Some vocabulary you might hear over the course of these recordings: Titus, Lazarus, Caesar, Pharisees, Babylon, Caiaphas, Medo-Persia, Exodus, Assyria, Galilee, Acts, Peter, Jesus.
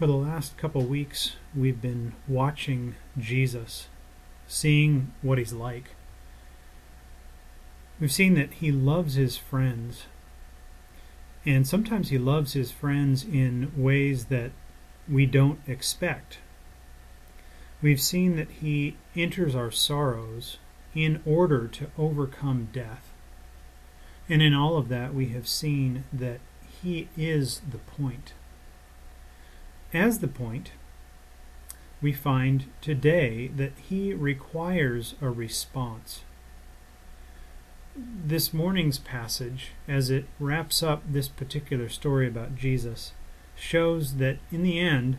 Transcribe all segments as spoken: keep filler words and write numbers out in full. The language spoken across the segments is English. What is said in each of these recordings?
For the last couple weeks, we've been watching Jesus, seeing what he's like. We've seen that he loves his friends, and sometimes he loves his friends in ways that we don't expect. We've seen that he enters our sorrows in order to overcome death. And in all of that, we have seen that he is the point. As the point, we find today that he requires a response. This morning's passage, as it wraps up this particular story about Jesus, shows that in the end,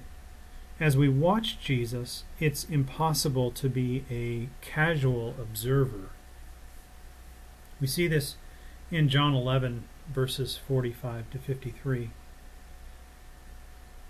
as we watch Jesus, it's impossible to be a casual observer. We see this in John eleven, verses forty-five to fifty-three.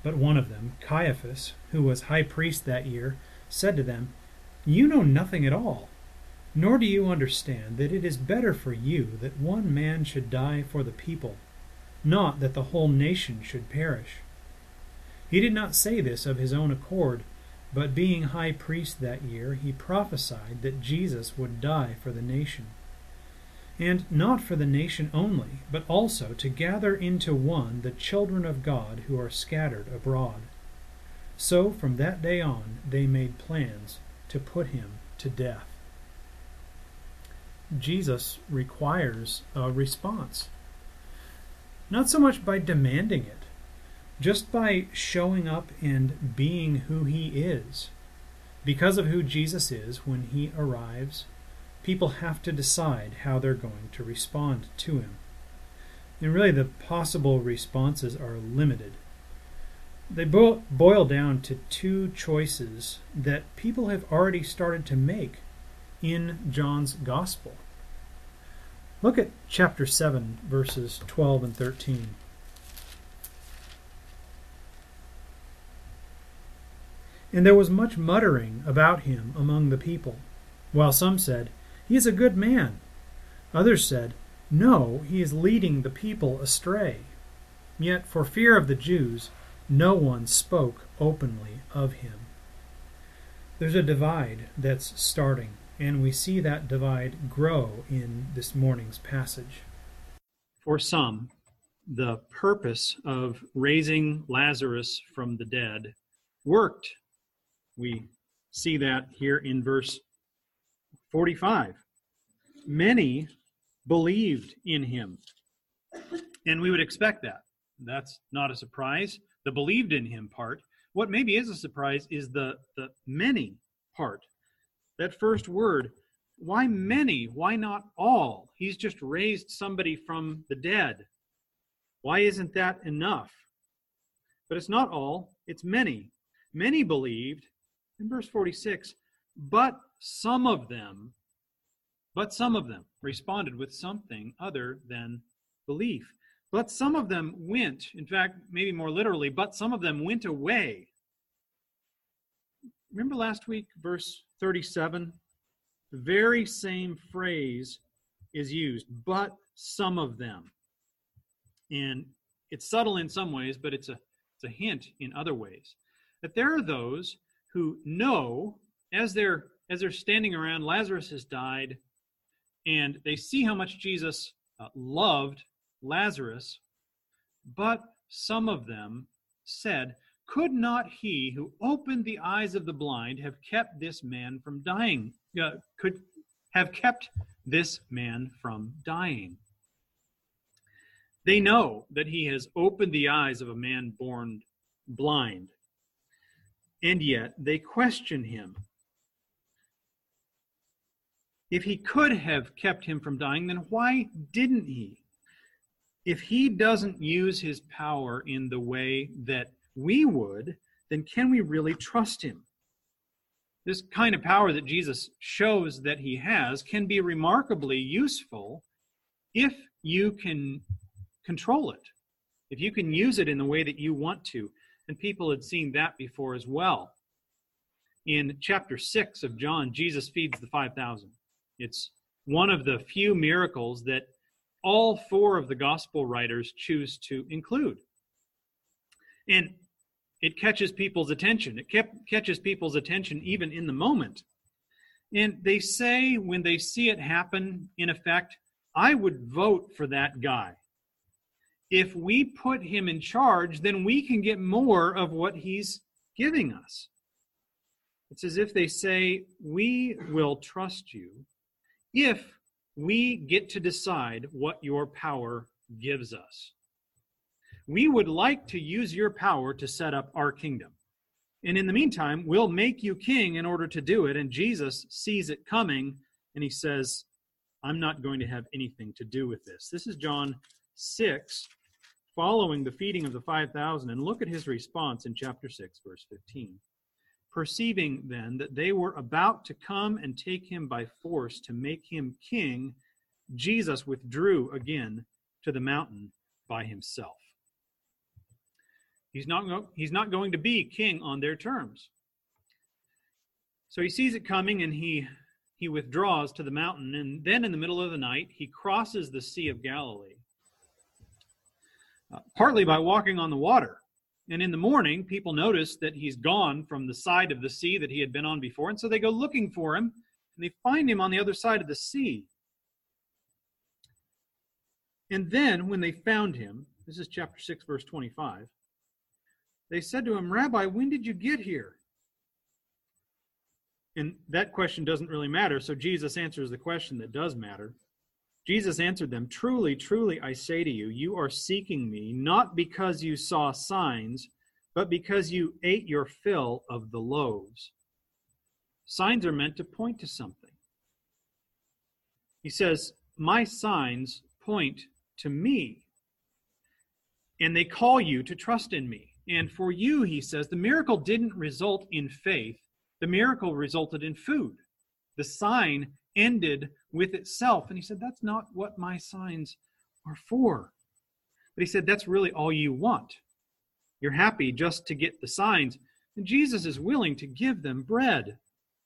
But one of them, Caiaphas, who was high priest that year, said to them, "You know nothing at all, nor do you understand that it is better for you that one man should die for the people, not that the whole nation should perish." He did not say this of his own accord, but being high priest that year, he prophesied that Jesus would die for the nation. And not for the nation only, but also to gather into one the children of God who are scattered abroad. So from that day on they made plans to put him to death. Jesus requires a response. Not so much by demanding it, just by showing up and being who he is. Because of who Jesus is, when he arrives, people have to decide how they're going to respond to him. And really, the possible responses are limited. They bo- boil down to two choices that people have already started to make in John's Gospel. Look at chapter seven, verses twelve and thirteen. "And there was much muttering about him among the people, while some said, 'He is a good man.' Others said, 'No, he is leading the people astray.' Yet for fear of the Jews, no one spoke openly of him." There's a divide that's starting, and we see that divide grow in this morning's passage. For some, the purpose of raising Lazarus from the dead worked. We see that here in verse forty-five. Many believed in him. And we would expect that. That's not a surprise, the believed in him part. What maybe is a surprise is the, the many part. That first word, why many? Why not all? He's just raised somebody from the dead. Why isn't that enough? But it's not all, it's many. Many believed, in verse forty-six, but some of them, but some of them responded with something other than belief. But some of them went, in fact, maybe more literally, but some of them went away. Remember last week, verse thirty-seven? The very same phrase is used, but some of them. And it's subtle in some ways, but it's a, it's a hint in other ways. That there are those who know, as they're As they're standing around, Lazarus has died, and they see how much Jesus uh, loved Lazarus, but some of them said, "Could not he who opened the eyes of the blind have kept this man from dying? Uh, could have kept this man from dying?" They know that he has opened the eyes of a man born blind, and yet they question him. If he could have kept him from dying, then why didn't he? If he doesn't use his power in the way that we would, then can we really trust him? This kind of power that Jesus shows that he has can be remarkably useful if you can control it, if you can use it in the way that you want to. And people had seen that before as well. In chapter six of John, Jesus feeds the five thousand. It's one of the few miracles that all four of the gospel writers choose to include. And it catches people's attention. It kept, catches people's attention even in the moment. And they say, when they see it happen, in effect, I would vote for that guy. If we put him in charge, then we can get more of what he's giving us. It's as if they say, we will trust you if we get to decide what your power gives us. We would like to use your power to set up our kingdom. And in the meantime, we'll make you king in order to do it. And Jesus sees it coming, and he says, I'm not going to have anything to do with this. This is John six, following the feeding of the five thousand. And look at his response in chapter six, verse fifteen. Perceiving then that they were about to come and take him by force to make him king, Jesus withdrew again to the mountain by himself. He's not, he's not going to be king on their terms. So he sees it coming, and he, he withdraws to the mountain. And then in the middle of the night, he crosses the Sea of Galilee, uh, partly by walking on the water. And in the morning, people notice that he's gone from the side of the sea that he had been on before. And so they go looking for him, and they find him on the other side of the sea. And then when they found him, this is chapter six, verse twenty-five, they said to him, Rabbi, when did you get here? And that question doesn't really matter, so Jesus answers the question that does matter. Jesus answered them, Truly, truly, I say to you, you are seeking me, not because you saw signs, but because you ate your fill of the loaves. Signs are meant to point to something. He says, My signs point to me, and they call you to trust in me. And for you, he says, the miracle didn't result in faith. The miracle resulted in food. The sign ended with itself. And he said, that's not what my signs are for. But he said, that's really all you want. You're happy just to get the signs. And Jesus is willing to give them bread.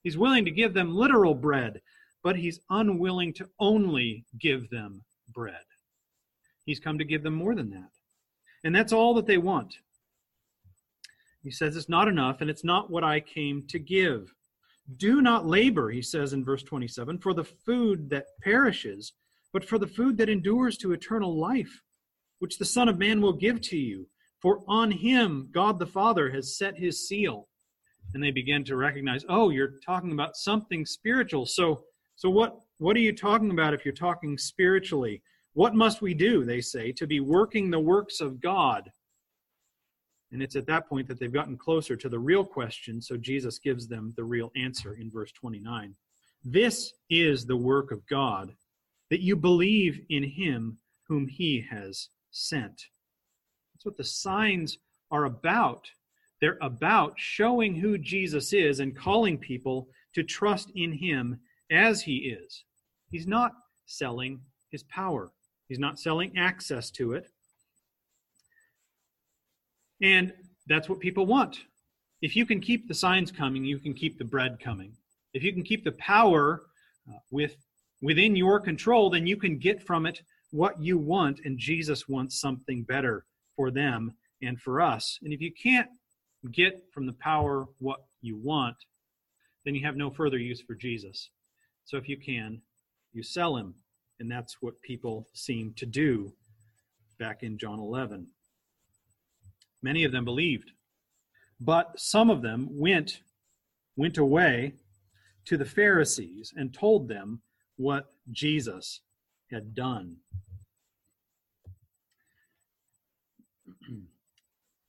He's willing to give them literal bread, but he's unwilling to only give them bread. He's come to give them more than that. And that's all that they want. He says, it's not enough, and it's not what I came to give. Do not labor, he says in verse twenty-seven, for the food that perishes, but for the food that endures to eternal life, which the Son of Man will give to you. For on him God the Father has set his seal. And they begin to recognize, oh, you're talking about something spiritual. So so what, what are you talking about if you're talking spiritually? What must we do, they say, to be working the works of God? And it's at that point that they've gotten closer to the real question, so Jesus gives them the real answer in verse twenty-nine. This is the work of God, that you believe in him whom he has sent. That's what the signs are about. They're about showing who Jesus is and calling people to trust in him as he is. He's not selling his power. He's not selling access to it. And that's what people want. If you can keep the signs coming, you can keep the bread coming. If you can keep the power uh, with within your control, then you can get from it what you want, and Jesus wants something better for them and for us. And if you can't get from the power what you want, then you have no further use for Jesus. So if you can, you sell him. And that's what people seem to do back in John eleven. Many of them believed, but some of them went, went away to the Pharisees and told them what Jesus had done.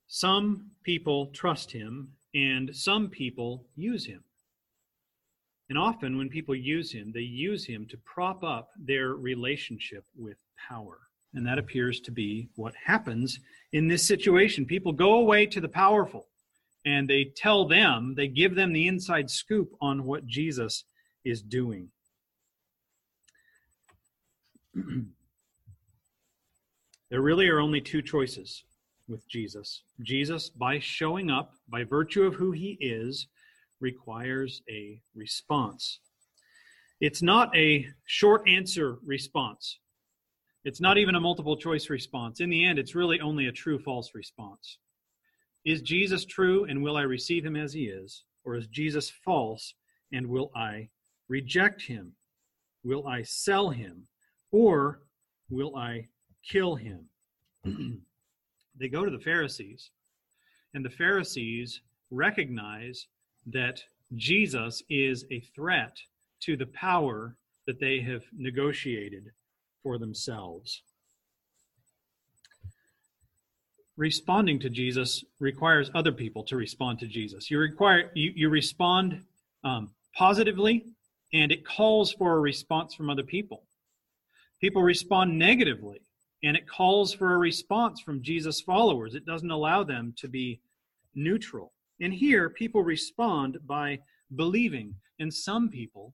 Some people trust him, and some people use him. And often when people use him, they use him to prop up their relationship with power. And that appears to be what happens in this situation. People go away to the powerful, and they tell them, they give them the inside scoop on what Jesus is doing. There really are only two choices with Jesus. Jesus, by showing up, by virtue of who he is, requires a response. It's not a short answer response. It's not even a multiple choice response. In the end, it's really only a true false response. Is Jesus true, and will I receive him as he is? Or is Jesus false, and will I reject him? Will I sell him? Or will I kill him? They go to the Pharisees, and the Pharisees recognize that Jesus is a threat to the power that they have negotiated for themselves. Responding to Jesus requires other people to respond to Jesus. You require you, you respond um, positively, and it calls for a response from other people. People respond negatively, and it calls for a response from Jesus' followers. It doesn't allow them to be neutral. And here, people respond by believing, and some people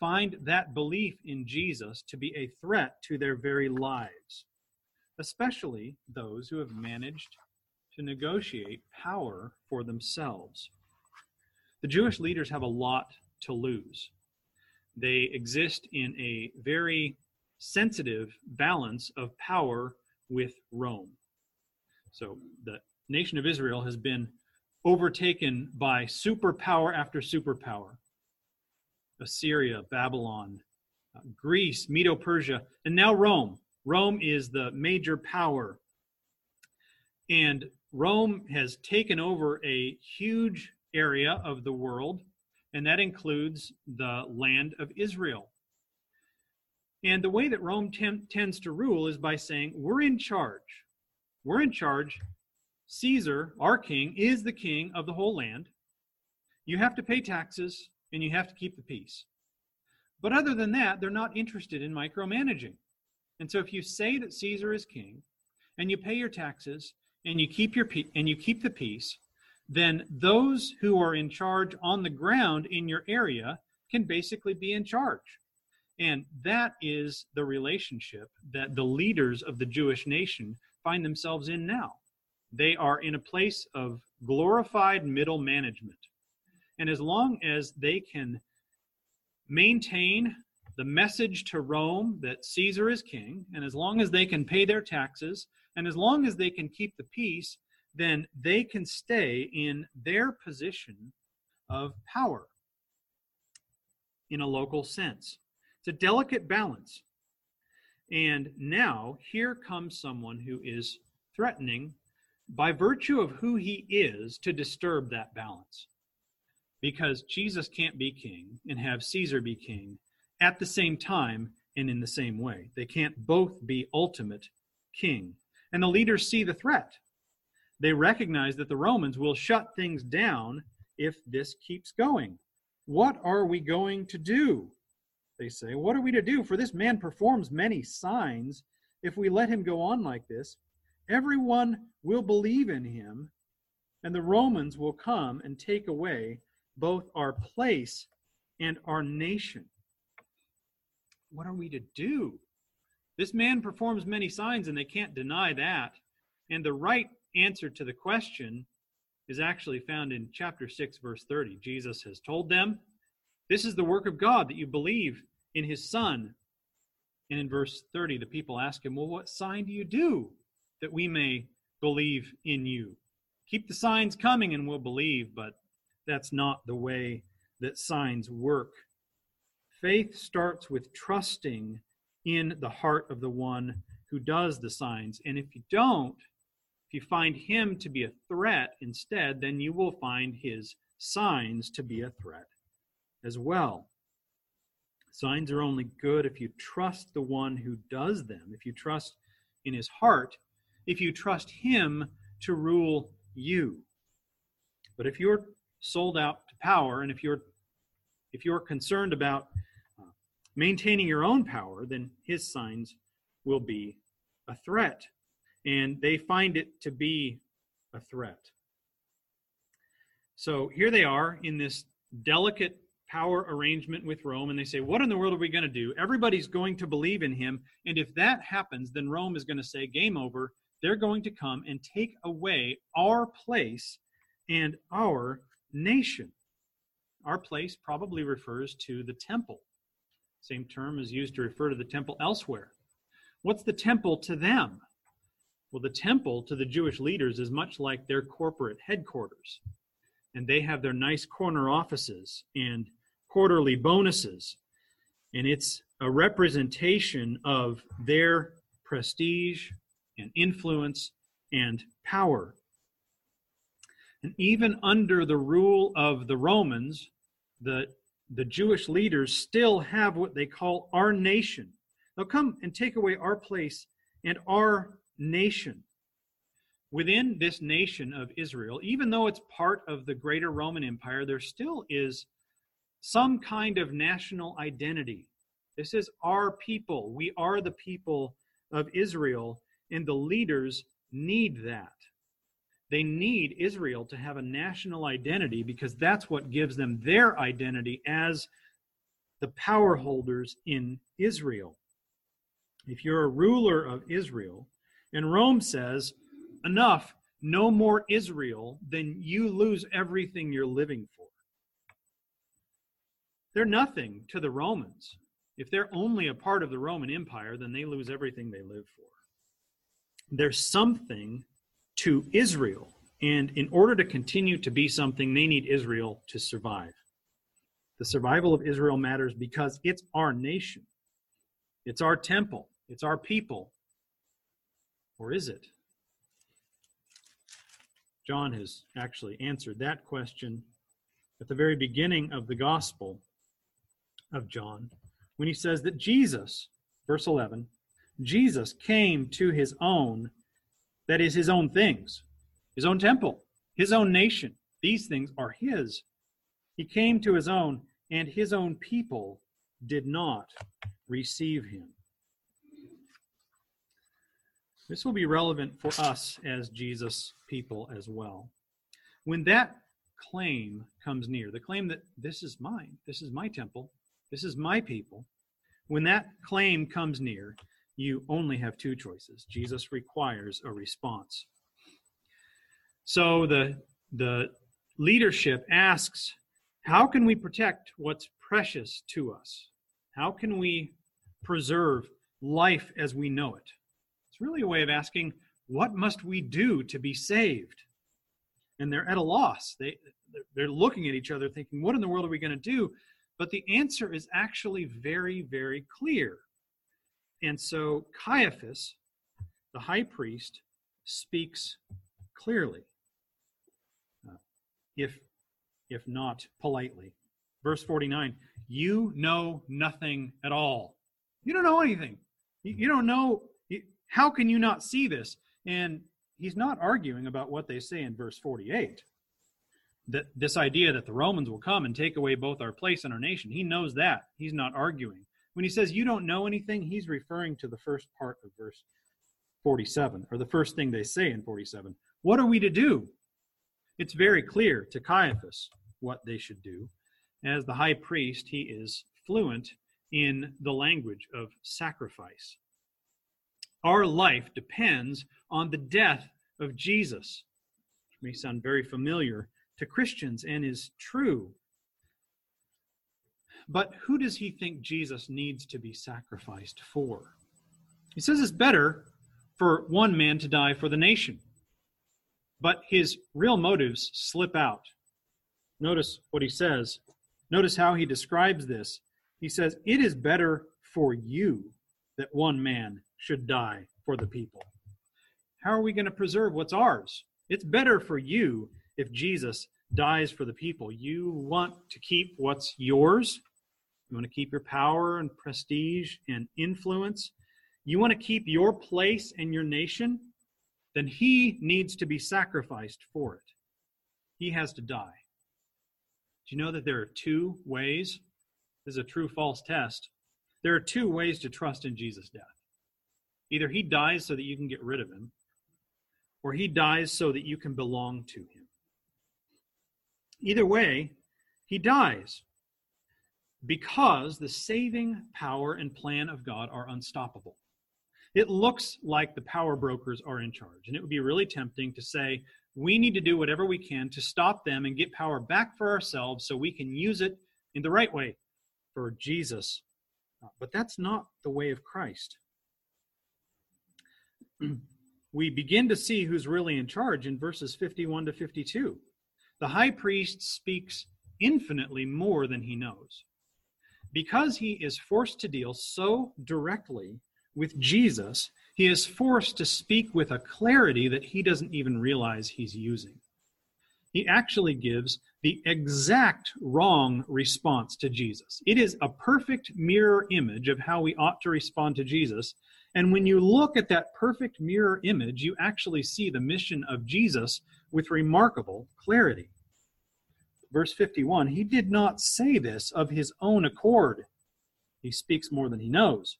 find that belief in Jesus to be a threat to their very lives, especially those who have managed to negotiate power for themselves. The Jewish leaders have a lot to lose. They exist in a very sensitive balance of power with Rome. So the nation of Israel has been overtaken by superpower after superpower. Assyria, Babylon, Greece, Medo-Persia, and now Rome. Rome is the major power. And Rome has taken over a huge area of the world, and that includes the land of Israel. And the way that Rome tem- tends to rule is by saying, we're in charge. We're in charge. Caesar, our king, is the king of the whole land. You have to pay taxes, and you have to keep the peace. But other than that, they're not interested in micromanaging. And so if you say that Caesar is king, and you pay your taxes, and you keep your pe- and you keep the peace, then those who are in charge on the ground in your area can basically be in charge. And that is the relationship that the leaders of the Jewish nation find themselves in now. They are in a place of glorified middle management. And as long as they can maintain the message to Rome that Caesar is king, and as long as they can pay their taxes, and as long as they can keep the peace, then they can stay in their position of power in a local sense. It's a delicate balance. And now here comes someone who is threatening, by virtue of who he is, to disturb that balance. Because Jesus can't be king and have Caesar be king at the same time and in the same way. They can't both be ultimate king. And the leaders see the threat. They recognize that the Romans will shut things down if this keeps going. What are we going to do? They say, what are we to do? For this man performs many signs. If we let him go on like this, everyone will believe in him, and the Romans will come and take away both our place and our nation. What are we to do? This man performs many signs, and they can't deny that. And the right answer to the question is actually found in chapter six, verse thirty. Jesus has told them, this is the work of God, that you believe in his Son. And in verse thirty, the people ask him, well, what sign do you do that we may believe in you? Keep the signs coming and we'll believe, but that's not the way that signs work. Faith starts with trusting in the heart of the one who does the signs. And if you don't, if you find him to be a threat instead, then you will find his signs to be a threat as well. Signs are only good if you trust the one who does them, if you trust in his heart, if you trust him to rule you. But if you're sold out to power, and if you're if you're concerned about uh, maintaining your own power, then his signs will be a threat, and they find it to be a threat. So here they are in this delicate power arrangement with Rome, and they say, what in the world are we going to do? Everybody's going to believe in him, and if that happens, then Rome is going to say, game over. They're going to come and take away our place and our nation. Our place probably refers to the temple. Same term is used to refer to the temple elsewhere. What's the temple to them? Well, the temple to the Jewish leaders is much like their corporate headquarters. And they have their nice corner offices and quarterly bonuses. And it's a representation of their prestige and influence and power. And even under the rule of the Romans, the, the Jewish leaders still have what they call our nation. They'll come and take away our place and our nation. Within this nation of Israel, even though it's part of the greater Roman Empire, there still is some kind of national identity. This is our people. We are the people of Israel, and the leaders need that. They need Israel to have a national identity because that's what gives them their identity as the power holders in Israel. If you're a ruler of Israel, and Rome says, enough, no more Israel, then you lose everything you're living for. They're nothing to the Romans. If they're only a part of the Roman Empire, then they lose everything they live for. There's something to Israel, and in order to continue to be something, they need Israel to survive. The survival of Israel matters because it's our nation. It's our temple. It's our people. Or is it? John has actually answered that question at the very beginning of the Gospel of John, when he says that Jesus, verse eleven, Jesus came to his own, that is his own things, his own temple, his own nation. These things are his. He came to his own, and his own people did not receive him. This will be relevant for us as Jesus' people as well. When that claim comes near, the claim that this is mine, this is my temple, this is my people, when that claim comes near, you only have two choices. Jesus requires a response. So the, the leadership asks, how can we protect what's precious to us? How can we preserve life as we know it? Really a way of asking, what must we do to be saved? And they're at a loss. They, they're looking at each other thinking, what in the world are we going to do? But the answer is actually very, very clear. And so Caiaphas, the high priest, speaks clearly, uh, if, if not politely. Verse forty-nine, you know nothing at all. You don't know anything. You, you don't know. How can you not see this? And he's not arguing about what they say in verse forty-eight, that this idea that the Romans will come and take away both our place and our nation. He knows that. He's not arguing. When he says you don't know anything, he's referring to the first part of verse forty-seven, or the first thing they say in forty-seven. What are we to do? It's very clear to Caiaphas what they should do. As the high priest, he is fluent in the language of sacrifice. Our life depends on the death of Jesus, which may sound very familiar to Christians and is true. But who does he think Jesus needs to be sacrificed for? He says it's better for one man to die for the nation, but his real motives slip out. Notice what he says. Notice how he describes this. He says, it is better for you that one man should die for the people. How are we going to preserve what's ours? It's better for you if Jesus dies for the people. You want to keep what's yours. You want to keep your power and prestige and influence. You want to keep your place and your nation. Then he needs to be sacrificed for it. He has to die. Do you know that there are two ways? This is a true-false test. There are two ways to trust in Jesus' death. Either he dies so that you can get rid of him, or he dies so that you can belong to him. Either way, he dies because the saving power and plan of God are unstoppable. It looks like the power brokers are in charge, and it would be really tempting to say, we need to do whatever we can to stop them and get power back for ourselves so we can use it in the right way for Jesus. But that's not the way of Christ. We begin to see who's really in charge in verses fifty-one to fifty-two. The high priest speaks infinitely more than he knows, because he is forced to deal so directly with Jesus. He is forced to speak with a clarity that he doesn't even realize he's using. He actually gives the exact wrong response to Jesus. It is a perfect mirror image of how we ought to respond to Jesus. And when you look at that perfect mirror image, you actually see the mission of Jesus with remarkable clarity. Verse fifty-one, he did not say this of his own accord. He speaks more than he knows.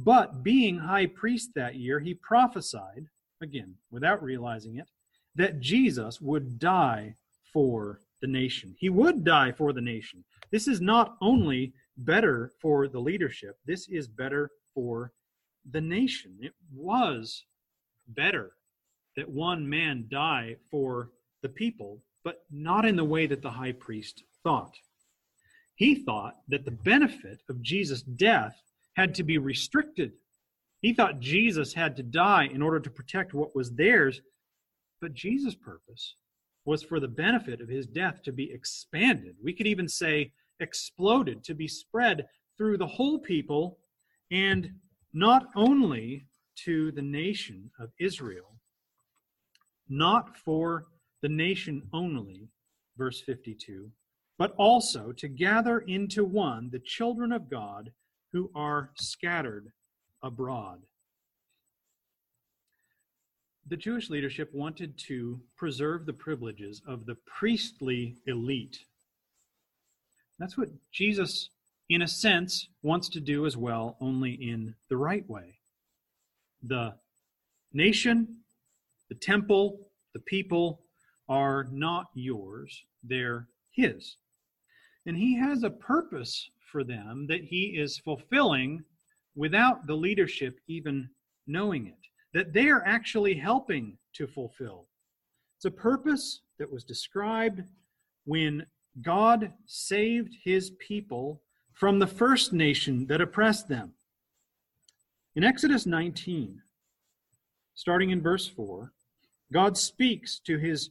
But being high priest that year, he prophesied, again, without realizing it, that Jesus would die for the nation. He would die for the nation. This is not only better for the leadership, this is better for the nation. It was better that one man die for the people, but not in the way that the high priest thought. He thought that the benefit of Jesus' death had to be restricted. He thought Jesus had to die in order to protect what was theirs, but Jesus' purpose was for the benefit of his death to be expanded. We could even say exploded, to be spread through the whole people and not only to the nation of Israel. Not for the nation only, verse fifty-two, but also to gather into one the children of God who are scattered abroad. The Jewish leadership wanted to preserve the privileges of the priestly elite. That's what Jesus, in a sense, wants to do as well, only in the right way. The nation, the temple, the people are not yours, they're his. And he has a purpose for them that he is fulfilling without the leadership even knowing it, that they are actually helping to fulfill. It's a purpose that was described when God saved his people from the first nation that oppressed them. In Exodus nineteen, starting in verse four, God speaks to his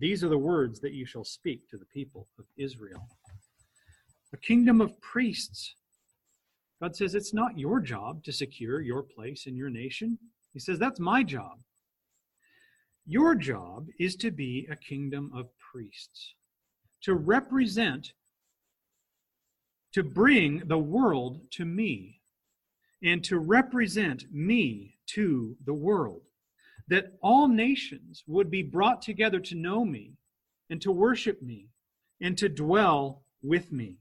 These are the words that you shall speak to the people of Israel." A kingdom of priests. God says it's not your job to secure your place in your nation. He says, that's my job. Your job is to be a kingdom of priests, to represent, to bring the world to me, and to represent me to the world, that all nations would be brought together to know me, and to worship me, and to dwell with me.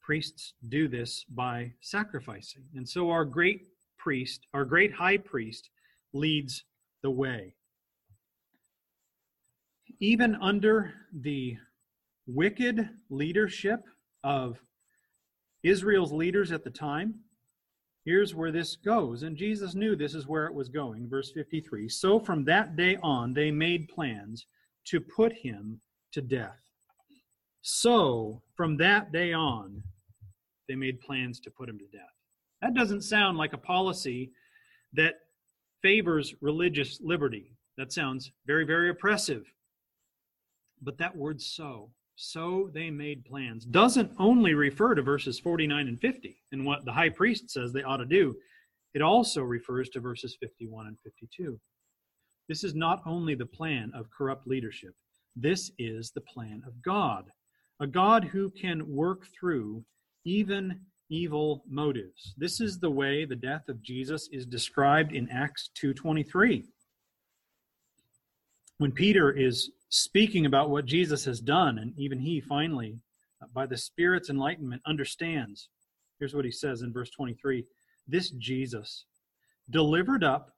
Priests do this by sacrificing, and so our great priest, our great high priest, leads the way. Even under the wicked leadership of Israel's leaders at the time, here's where this goes, and Jesus knew this is where it was going. Verse fifty-three, so from that day on they made plans to put him to death. So from that day on they made plans to put him to death. That doesn't sound like a policy that favors religious liberty. That sounds very, very oppressive. But that word so, so they made plans, doesn't only refer to verses forty-nine and fifty and what the high priest says they ought to do. It also refers to verses fifty-one and fifty-two. This is not only the plan of corrupt leadership. This is the plan of God, a God who can work through even evil motives. This is the way the death of Jesus is described in Acts two twenty-three. When Peter is speaking about what Jesus has done, and even he finally, by the Spirit's enlightenment, understands, here's what he says in verse twenty-three, "This Jesus, delivered up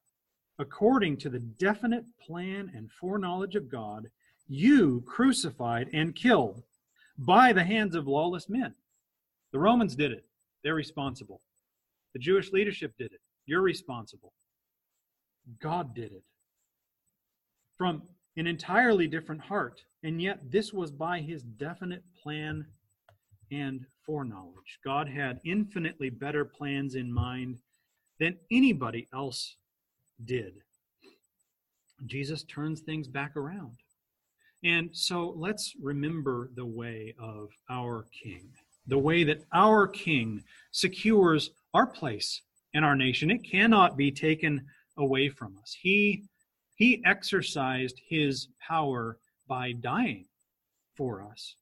according to the definite plan and foreknowledge of God, you crucified and killed by the hands of lawless men." The Romans did it. They're responsible. The Jewish leadership did it. You're responsible. God did it. From an entirely different heart, and yet this was by his definite plan and foreknowledge. God had infinitely better plans in mind than anybody else did. Jesus turns things back around. And so let's remember the way of our King, the way that our King secures our place in our nation. It cannot be taken away from us. He, he exercised his power by dying for us.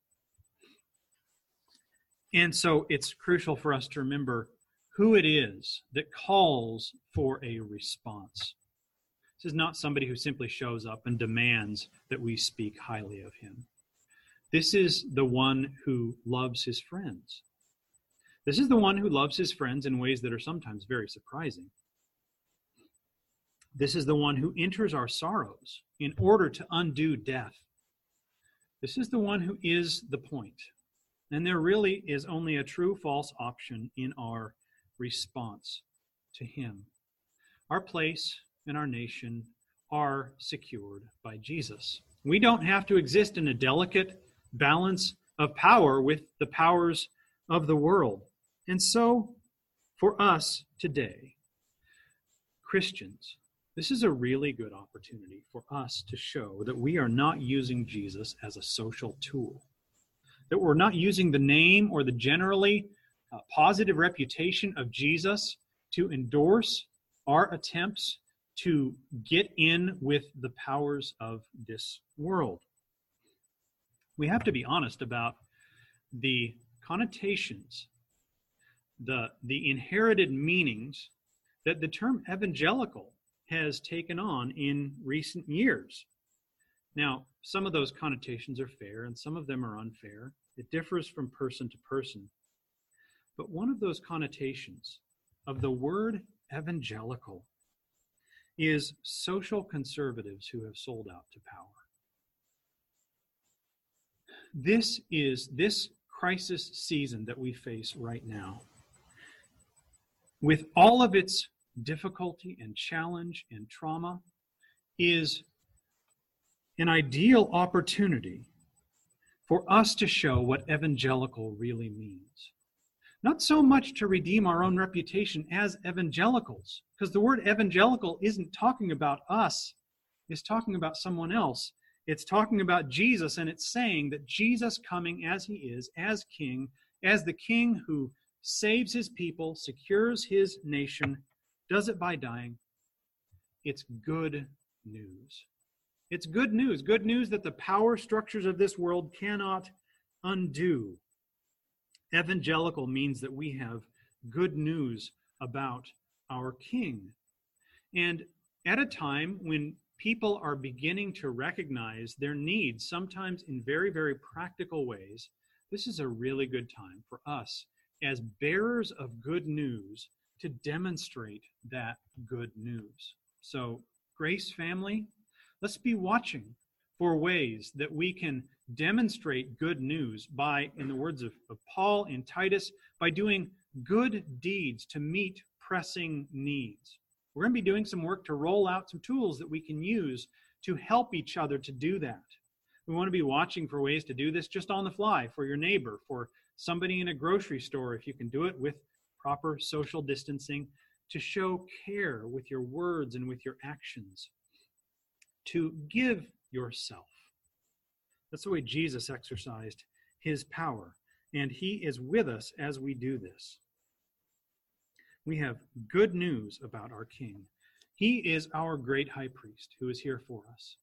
And so it's crucial for us to remember who it is that calls for a response. This is not somebody who simply shows up and demands that we speak highly of him. This is the one who loves his friends. This is the one who loves his friends in ways that are sometimes very surprising. This is the one who enters our sorrows in order to undo death. This is the one who is the point. And there really is only a true false option in our response to him. Our place and our nation are secured by Jesus. We don't have to exist in a delicate balance of power with the powers of the world. And so, for us today, Christians, this is a really good opportunity for us to show that we are not using Jesus as a social tool, that we're not using the name or the generally uh, positive reputation of Jesus to endorse our attempts to get in with the powers of this world. We have to be honest about the connotations, the, the inherited meanings that the term evangelical has taken on in recent years. Now, some of those connotations are fair and some of them are unfair. It differs from person to person. But one of those connotations of the word evangelical is social conservatives who have sold out to power. This is this crisis season that we face right now, with all of its difficulty and challenge and trauma, is an ideal opportunity for us to show what evangelical really means. Not so much to redeem our own reputation as evangelicals, because the word evangelical isn't talking about us, it's talking about someone else. It's talking about Jesus, and it's saying that Jesus coming as he is, as King, as the King who saves his people, secures his nation, does it by dying. It's good news. It's good news. Good news that the power structures of this world cannot undo. Evangelical means that we have good news about our King. And at a time when people are beginning to recognize their needs, sometimes in very, very practical ways, this is a really good time for us as bearers of good news to demonstrate that good news. So, Grace family, let's be watching for ways that we can demonstrate good news by, in the words of, of Paul in Titus, by doing good deeds to meet pressing needs. We're going to be doing some work to roll out some tools that we can use to help each other to do that. We want to be watching for ways to do this just on the fly, for your neighbor, for somebody in a grocery store, if you can do it with proper social distancing, to show care with your words and with your actions, to give yourself. That's the way Jesus exercised his power, and he is with us as we do this. We have good news about our King. He is our great high priest who is here for us.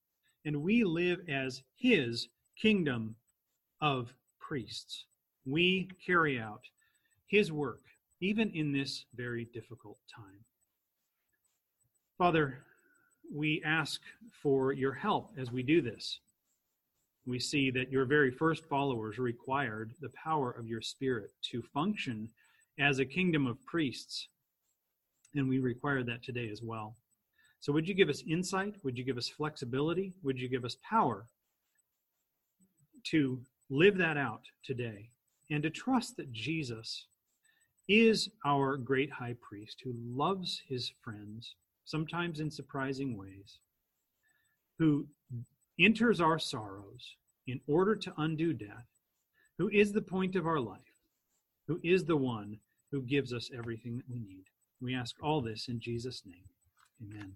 And we live as his kingdom of priests. We carry out his work, even in this very difficult time. Father, we ask for your help as we do this. We see that your very first followers required the power of your Spirit to function as a kingdom of priests, and we require that today as well. So would you give us insight? Would you give us flexibility? Would you give us power to live that out today and to trust that Jesus is our great high priest who loves his friends, sometimes in surprising ways, who enters our sorrows in order to undo death, who is the point of our life, who is the one who gives us everything that we need. We ask all this in Jesus' name. Amen.